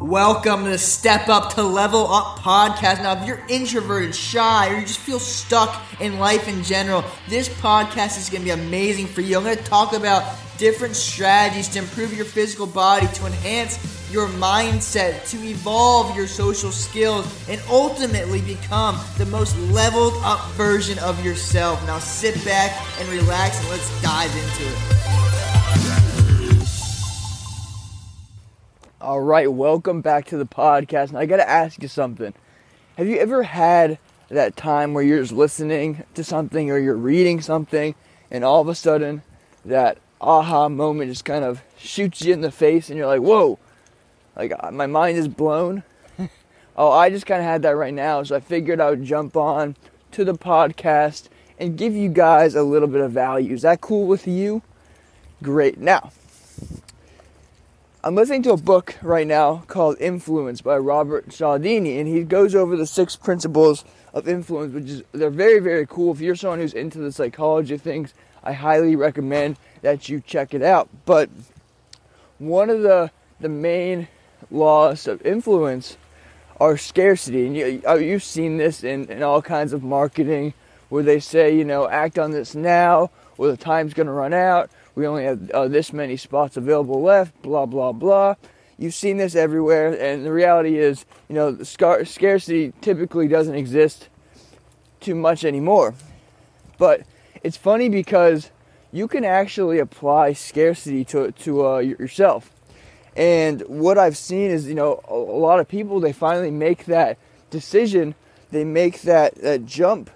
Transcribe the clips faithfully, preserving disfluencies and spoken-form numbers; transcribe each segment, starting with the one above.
Welcome to the Step Up to Level Up podcast. Now, if you're introverted, shy, or you just feel stuck in life in general, this podcast is going to be amazing for you. I'm going to talk about different strategies to improve your physical body, to enhance your mindset, to evolve your social skills, and ultimately become the most leveled up version of yourself. Now, sit back and relax, and let's dive into it. All right, welcome back to the podcast. And I got to ask you something. Have you ever had that time where you're just listening to something or you're reading something and all of a sudden that aha moment just kind of shoots you in the face and you're like, whoa, like my mind is blown? Oh, I just kind of had that right now. So I figured I would jump on to the podcast and give you guys a little bit of value. Is that cool with you? Great. Now, I'm listening to a book right now called Influence by Robert Cialdini, and he goes over the six principles of influence, which is, they're very, very cool. If you're someone who's into the psychology of things, I highly recommend that you check it out. But one of the, the main laws of influence are scarcity. And you, you've seen this in, in all kinds of marketing where they say, you know, act on this now or the time's going to run out. We only have uh, this many spots available left, blah, blah, blah. You've seen this everywhere, and the reality is, you know, the scar- scarcity typically doesn't exist too much anymore. But it's funny because you can actually apply scarcity to to uh, yourself. And what I've seen is, you know, a, a lot of people, they finally make that decision, they make that, that jump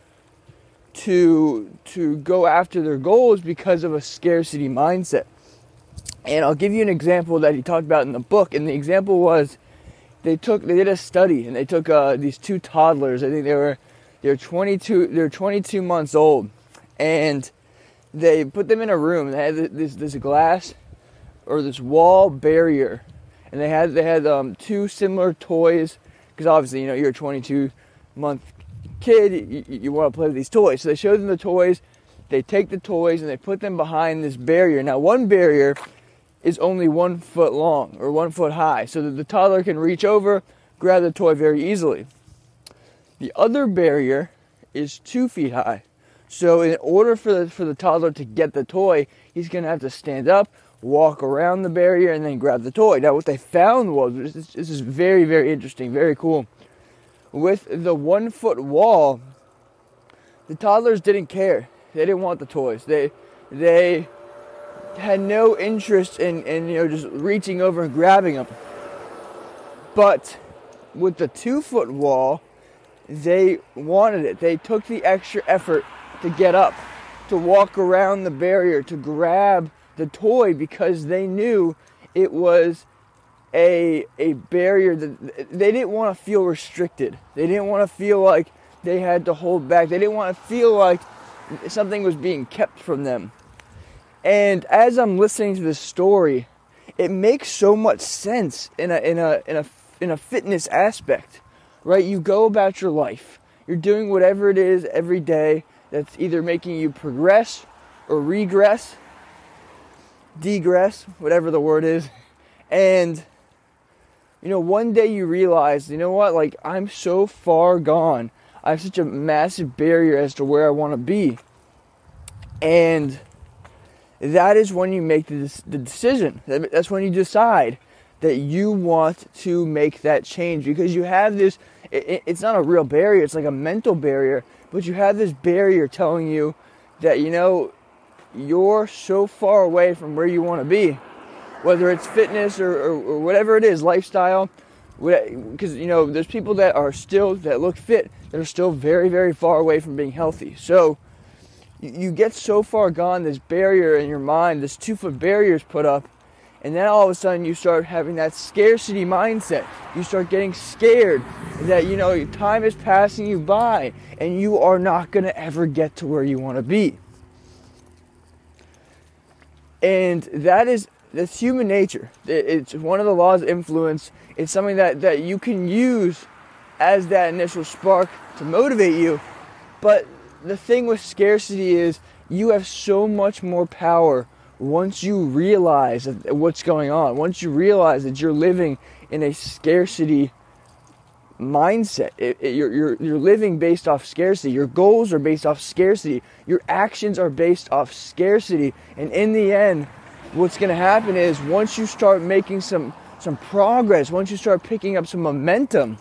to to go after their goals because of a scarcity mindset. And I'll give you an example that he talked about in the book. And the example was they took they did a study and they took uh, these two toddlers. I think they were they're twenty-two they're twenty-two months old, and they put them in a room. They had this this glass or this wall barrier, and they had they had um, two similar toys because obviously you know you're a twenty-two month kid, you, you want to play with these toys. So they show them the toys, they take the toys, and they put them behind this barrier. Now, one barrier is only one foot long, or one foot high, so that the toddler can reach over, grab the toy very easily. The other barrier is two feet high. So in order for the, for the toddler to get the toy, he's going to have to stand up, walk around the barrier, and then grab the toy. Now, what they found was, this, this is very, very interesting, very cool. With the one-foot wall, the toddlers didn't care. They didn't want the toys. They they had no interest in, in you know just reaching over and grabbing them. But with the two-foot wall, they wanted it. They took the extra effort to get up, to walk around the barrier, to grab the toy because they knew it was a a barrier that they didn't want to feel restricted. They didn't want to feel like they had to hold back. They didn't want to feel like something was being kept from them. And as I'm listening to this story, it makes so much sense in a in a in a in a fitness aspect, right? You go about your life. You're doing whatever it is every day that's either making you progress or regress, degress, whatever the word is, and you know, one day you realize, you know what, like, I'm so far gone. I have such a massive barrier as to where I want to be. And that is when you make the, the decision. That's when you decide that you want to make that change. Because you have this, it, it's not a real barrier, it's like a mental barrier. But you have this barrier telling you that, you know, you're so far away from where you want to be. Whether it's fitness or, or, or whatever it is, lifestyle, because, you know, there's people that are still, that look fit, that are still very, very far away from being healthy. So you get so far gone, this barrier in your mind, this two-foot barrier is put up, and then all of a sudden you start having that scarcity mindset. You start getting scared that, you know, time is passing you by, and you are not going to ever get to where you want to be. And that is... that's human nature. It's one of the laws of influence. It's something that, that you can use as that initial spark to motivate you. But the thing with scarcity is you have so much more power once you realize what's going on. Once you realize that you're living in a scarcity mindset. It, it, you're, you're, you're living based off scarcity. Your goals are based off scarcity. Your actions are based off scarcity. And in the end, what's going to happen is once you start making some, some progress, once you start picking up some momentum,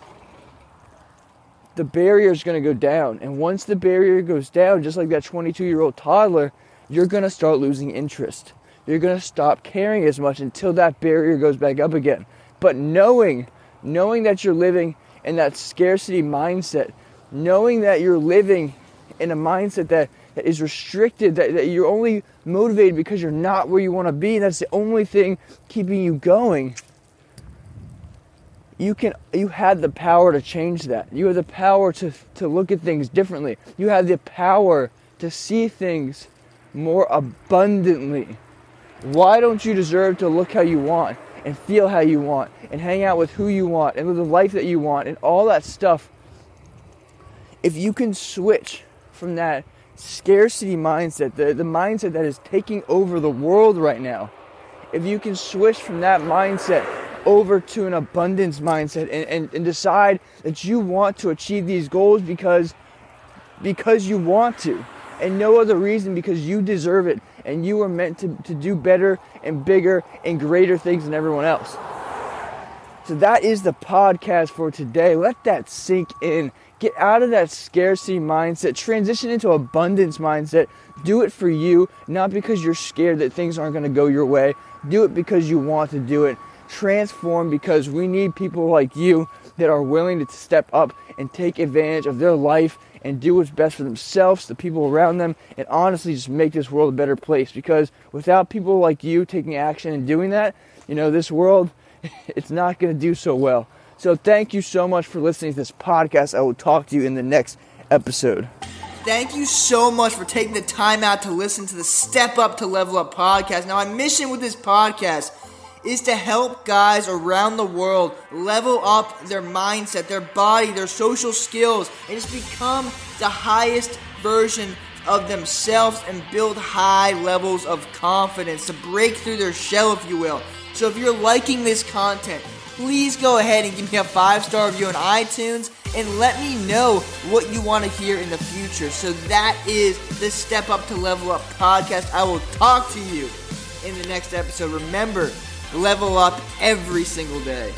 the barrier is going to go down. And once the barrier goes down, just like that twenty-two-year-old toddler, you're going to start losing interest. You're going to stop caring as much until that barrier goes back up again. But knowing, knowing that you're living in that scarcity mindset, knowing that you're living in a mindset that, that is restricted, that, that you're only motivated because you're not where you want to be, and that's the only thing keeping you going, You can. You had the power to change that. You have the power to, to look at things differently. You have the power to see things more abundantly. Why don't you deserve to look how you want and feel how you want and hang out with who you want and live the life that you want and all that stuff? If you can switch from that scarcity mindset, the, the mindset that is taking over the world right now, if you can switch from that mindset over to an abundance mindset and, and, and decide that you want to achieve these goals because because you want to and no other reason, because you deserve it and you are meant to, to do better and bigger and greater things than everyone else. So that is the podcast for today. Let that sink in. Get out of that scarcity mindset. Transition into abundance mindset. Do it for you, not because you're scared that things aren't going to go your way. Do it because you want to do it. Transform, because we need people like you that are willing to step up and take advantage of their life and do what's best for themselves, the people around them, and honestly just make this world a better place. Because without people like you taking action and doing that, you know, this world, it's not going to do so well. So thank you so much for listening to this podcast. I will talk to you in the next episode. Thank you so much for taking the time out to listen to the Step Up to Level Up podcast. Now, my mission with this podcast is to help guys around the world level up their mindset, their body, their social skills, and just become the highest version of themselves and build high levels of confidence to break through their shell, if you will. So if you're liking this content, please go ahead and give me a five-star review on iTunes and let me know what you want to hear in the future. So that is the Step Up to Level Up podcast. I will talk to you in the next episode. Remember, level up every single day.